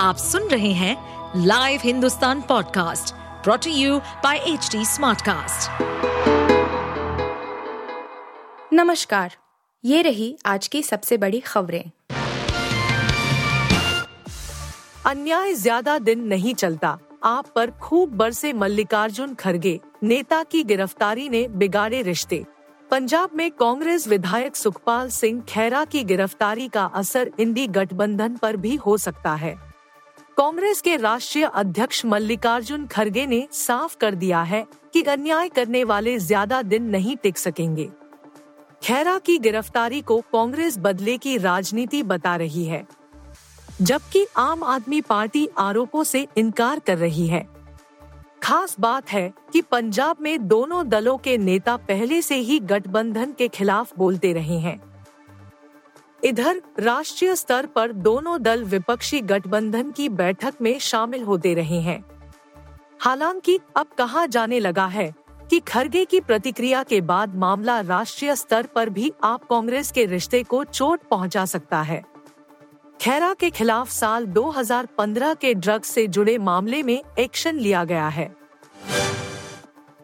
आप सुन रहे हैं live Hindustan podcast brought to you by HD Smartcast. नमस्कार, ये रही आज की सबसे बड़ी खबरें। अन्याय ज्यादा दिन नहीं चलता, आप पर खूब बरसे मल्लिकार्जुन खड़गे, नेता की गिरफ्तारी ने बिगाड़े रिश्ते। पंजाब में कांग्रेस विधायक सुखपाल सिंह खैरा की गिरफ्तारी का असर इंडी गठबंधन पर भी हो सकता है। कांग्रेस के राष्ट्रीय अध्यक्ष मल्लिकार्जुन खड़गे ने साफ कर दिया है कि अन्याय करने वाले ज्यादा दिन नहीं टिक सकेंगे। खैरा की गिरफ्तारी को कांग्रेस बदले की राजनीति बता रही है, जबकि आम आदमी पार्टी आरोपों से इनकार कर रही है। खास बात है कि पंजाब में दोनों दलों के नेता पहले से ही गठबंधन के खिलाफ बोलते रहे हैं। इधर राष्ट्रीय स्तर पर दोनों दल विपक्षी गठबंधन की बैठक में शामिल होते रहे हैं। हालांकि अब कहा जाने लगा है कि खड़गे की प्रतिक्रिया के बाद मामला राष्ट्रीय स्तर पर भी आप कांग्रेस के रिश्ते को चोट पहुंचा सकता है। खैरा के खिलाफ साल 2015 के ड्रग से जुड़े मामले में एक्शन लिया गया है।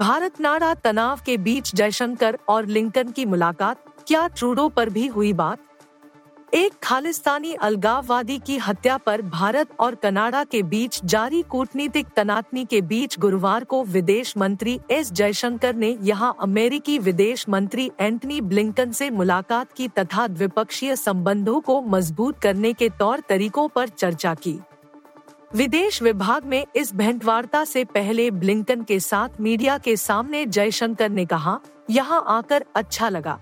भारत-कनाडा तनाव के बीच जयशंकर और ब्लिंकन की मुलाकात, क्या ट्रूडो पर भी हुई बात? एक खालिस्तानी अलगाववादी की हत्या पर भारत और कनाडा के बीच जारी कूटनीतिक तनातनी के बीच गुरुवार को विदेश मंत्री एस. जयशंकर ने यहां अमेरिकी विदेश मंत्री एंटनी ब्लिंकन से मुलाकात की तथा द्विपक्षीय संबंधों को मजबूत करने के तौर तरीकों पर चर्चा की। विदेश विभाग में इस भेंटवार्ता से पहले ब्लिंकन के साथ मीडिया के सामने जयशंकर ने कहा, यहां आकर अच्छा लगा।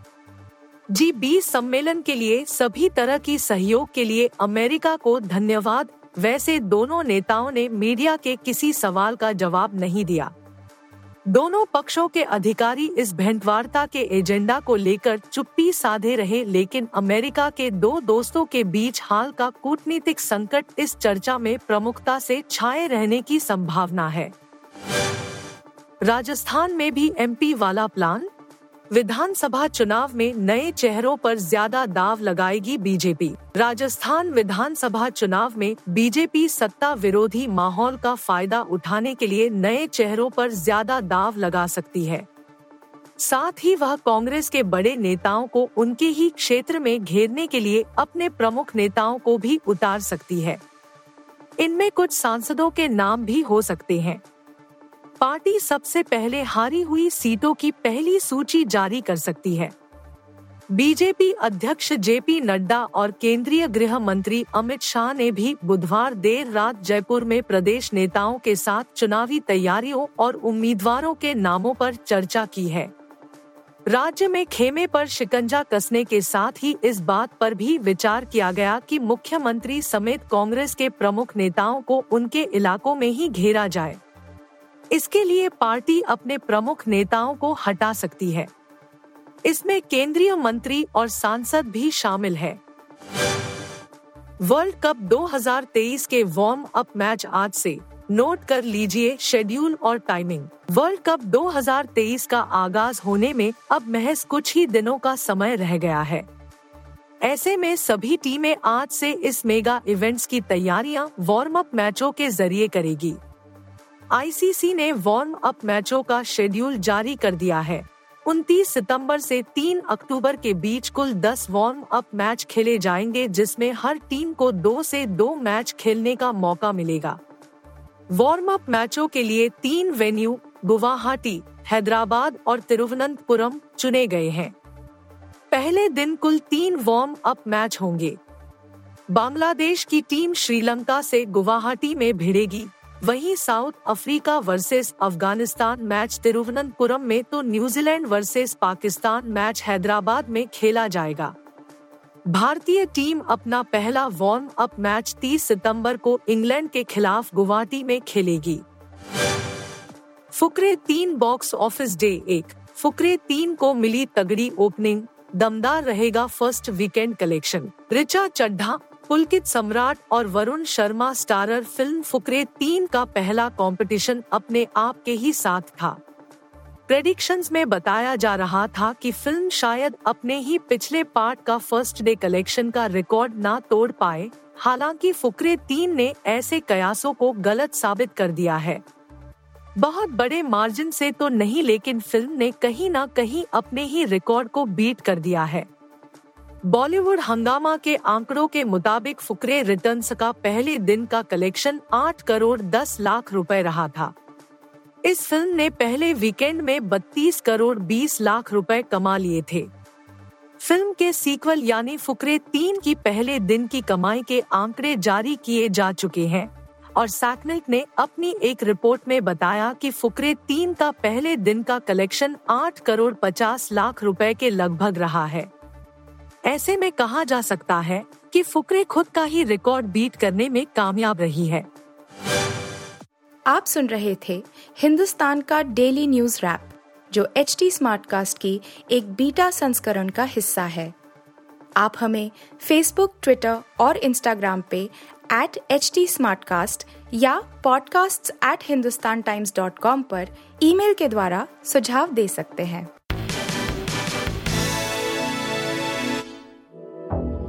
G20 सम्मेलन के लिए सभी तरह की सहयोग के लिए अमेरिका को धन्यवाद। वैसे दोनों नेताओं ने मीडिया के किसी सवाल का जवाब नहीं दिया। दोनों पक्षों के अधिकारी इस भेंटवार्ता के एजेंडा को लेकर चुप्पी साधे रहे, लेकिन अमेरिका के दो दोस्तों के बीच हाल का कूटनीतिक संकट इस चर्चा में प्रमुखता से छाये रहने की संभावना है। राजस्थान में भी MP वाला प्लान, विधानसभा चुनाव में नए चेहरों पर ज्यादा दाव लगाएगी बीजेपी। राजस्थान विधानसभा चुनाव में बीजेपी सत्ता विरोधी माहौल का फायदा उठाने के लिए नए चेहरों पर ज्यादा दाव लगा सकती है। साथ ही वह कांग्रेस के बड़े नेताओं को उनके ही क्षेत्र में घेरने के लिए अपने प्रमुख नेताओं को भी उतार सकती है। इनमें कुछ सांसदों के नाम भी हो सकते हैं। पार्टी सबसे पहले हारी हुई सीटों की पहली सूची जारी कर सकती है। बीजेपी अध्यक्ष जेपी नड्डा और केंद्रीय गृह मंत्री अमित शाह ने भी बुधवार देर रात जयपुर में प्रदेश नेताओं के साथ चुनावी तैयारियों और उम्मीदवारों के नामों पर चर्चा की है। राज्य में खेमे पर शिकंजा कसने के साथ ही इस बात पर भी विचार किया गया कि मुख्यमंत्री समेत कांग्रेस के प्रमुख नेताओं को उनके इलाकों में ही घेरा जाए। इसके लिए पार्टी अपने प्रमुख नेताओं को हटा सकती है। इसमें केंद्रीय मंत्री और सांसद भी शामिल है। वर्ल्ड कप 2023 के वार्म अप मैच आज से, नोट कर लीजिए शेड्यूल और टाइमिंग। वर्ल्ड कप 2023 का आगाज होने में अब महज कुछ ही दिनों का समय रह गया है। ऐसे में सभी टीमें आज से इस मेगा इवेंट्स की तैयारियां वार्म अप मैचों के जरिए करेगी। ICC ने वार्म अप मैचों का शेड्यूल जारी कर दिया है। 29 सितंबर से 3 अक्टूबर के बीच कुल 10 वार्म अप मैच खेले जाएंगे, जिसमें हर टीम को 2 से 2 मैच खेलने का मौका मिलेगा। वार्म अप मैचों के लिए 3 वेन्यू गुवाहाटी, हैदराबाद और तिरुवनंतपुरम चुने गए हैं। पहले दिन कुल 3 वार्म अप मैच होंगे। बांग्लादेश की टीम श्रीलंका से गुवाहाटी में भिड़ेगी, वहीं South Africa versus Afghanistan match Thiruvananthapuram में तो New Zealand versus Pakistan match Hyderabad में खेला जाएगा। भारतीय टीम अपना पहला वार्म अप मैच 30 सितंबर को इंग्लैंड के खिलाफ गुवाहाटी में खेलेगी। Fukrey 3 box office day 1। Fukrey 3 को मिली तगड़ी ओपनिंग, दमदार रहेगा first weekend collection. Richa Chadha, Pulkit Samrat और वरुण शर्मा स्टारर फिल्म फुकरे 3 का पहला कंपटीशन अपने आप के ही साथ था। प्रेडिक्शंस में बताया जा रहा था कि फिल्म शायद अपने ही पिछले पार्ट का फर्स्ट डे कलेक्शन का रिकॉर्ड ना तोड़ पाए, हालांकि फुकरे 3 ने ऐसे कयासों को गलत साबित कर दिया है। बहुत बड़े मार्जिन से तो नहीं, लेकिन फिल्म ने कहीं ना कहीं अपने ही रिकॉर्ड को बीट कर दिया है। बॉलीवुड हंगामा के आंकड़ों के मुताबिक फुकरे रिटर्न्स का पहले दिन का कलेक्शन 8 करोड़ 10 लाख रुपए रहा था। इस फिल्म ने पहले वीकेंड में 32 करोड़ 20 लाख रुपए कमा लिए थे। फिल्म के सीक्वल यानी फुकरे 3 की पहले दिन की कमाई के आंकड़े जारी किए जा चुके हैं और सैकनेट ने अपनी एक रिपोर्ट में बताया कि फुकरे 3 का पहले दिन का कलेक्शन 8 करोड़ 50 लाख रुपए के लगभग रहा है। ऐसे में कहा जा सकता है कि फुकरे खुद का ही रिकॉर्ड बीट करने में कामयाब रही है। आप सुन रहे थे हिंदुस्तान का डेली न्यूज रैप, जो HD स्मार्टकास्ट की एक बीटा संस्करण का हिस्सा है। आप हमें फेसबुक, ट्विटर और इंस्टाग्राम पे @HT SmartCast या podcasts@hindustantimes.com पर ईमेल के द्वारा सुझाव दे सकते हैं।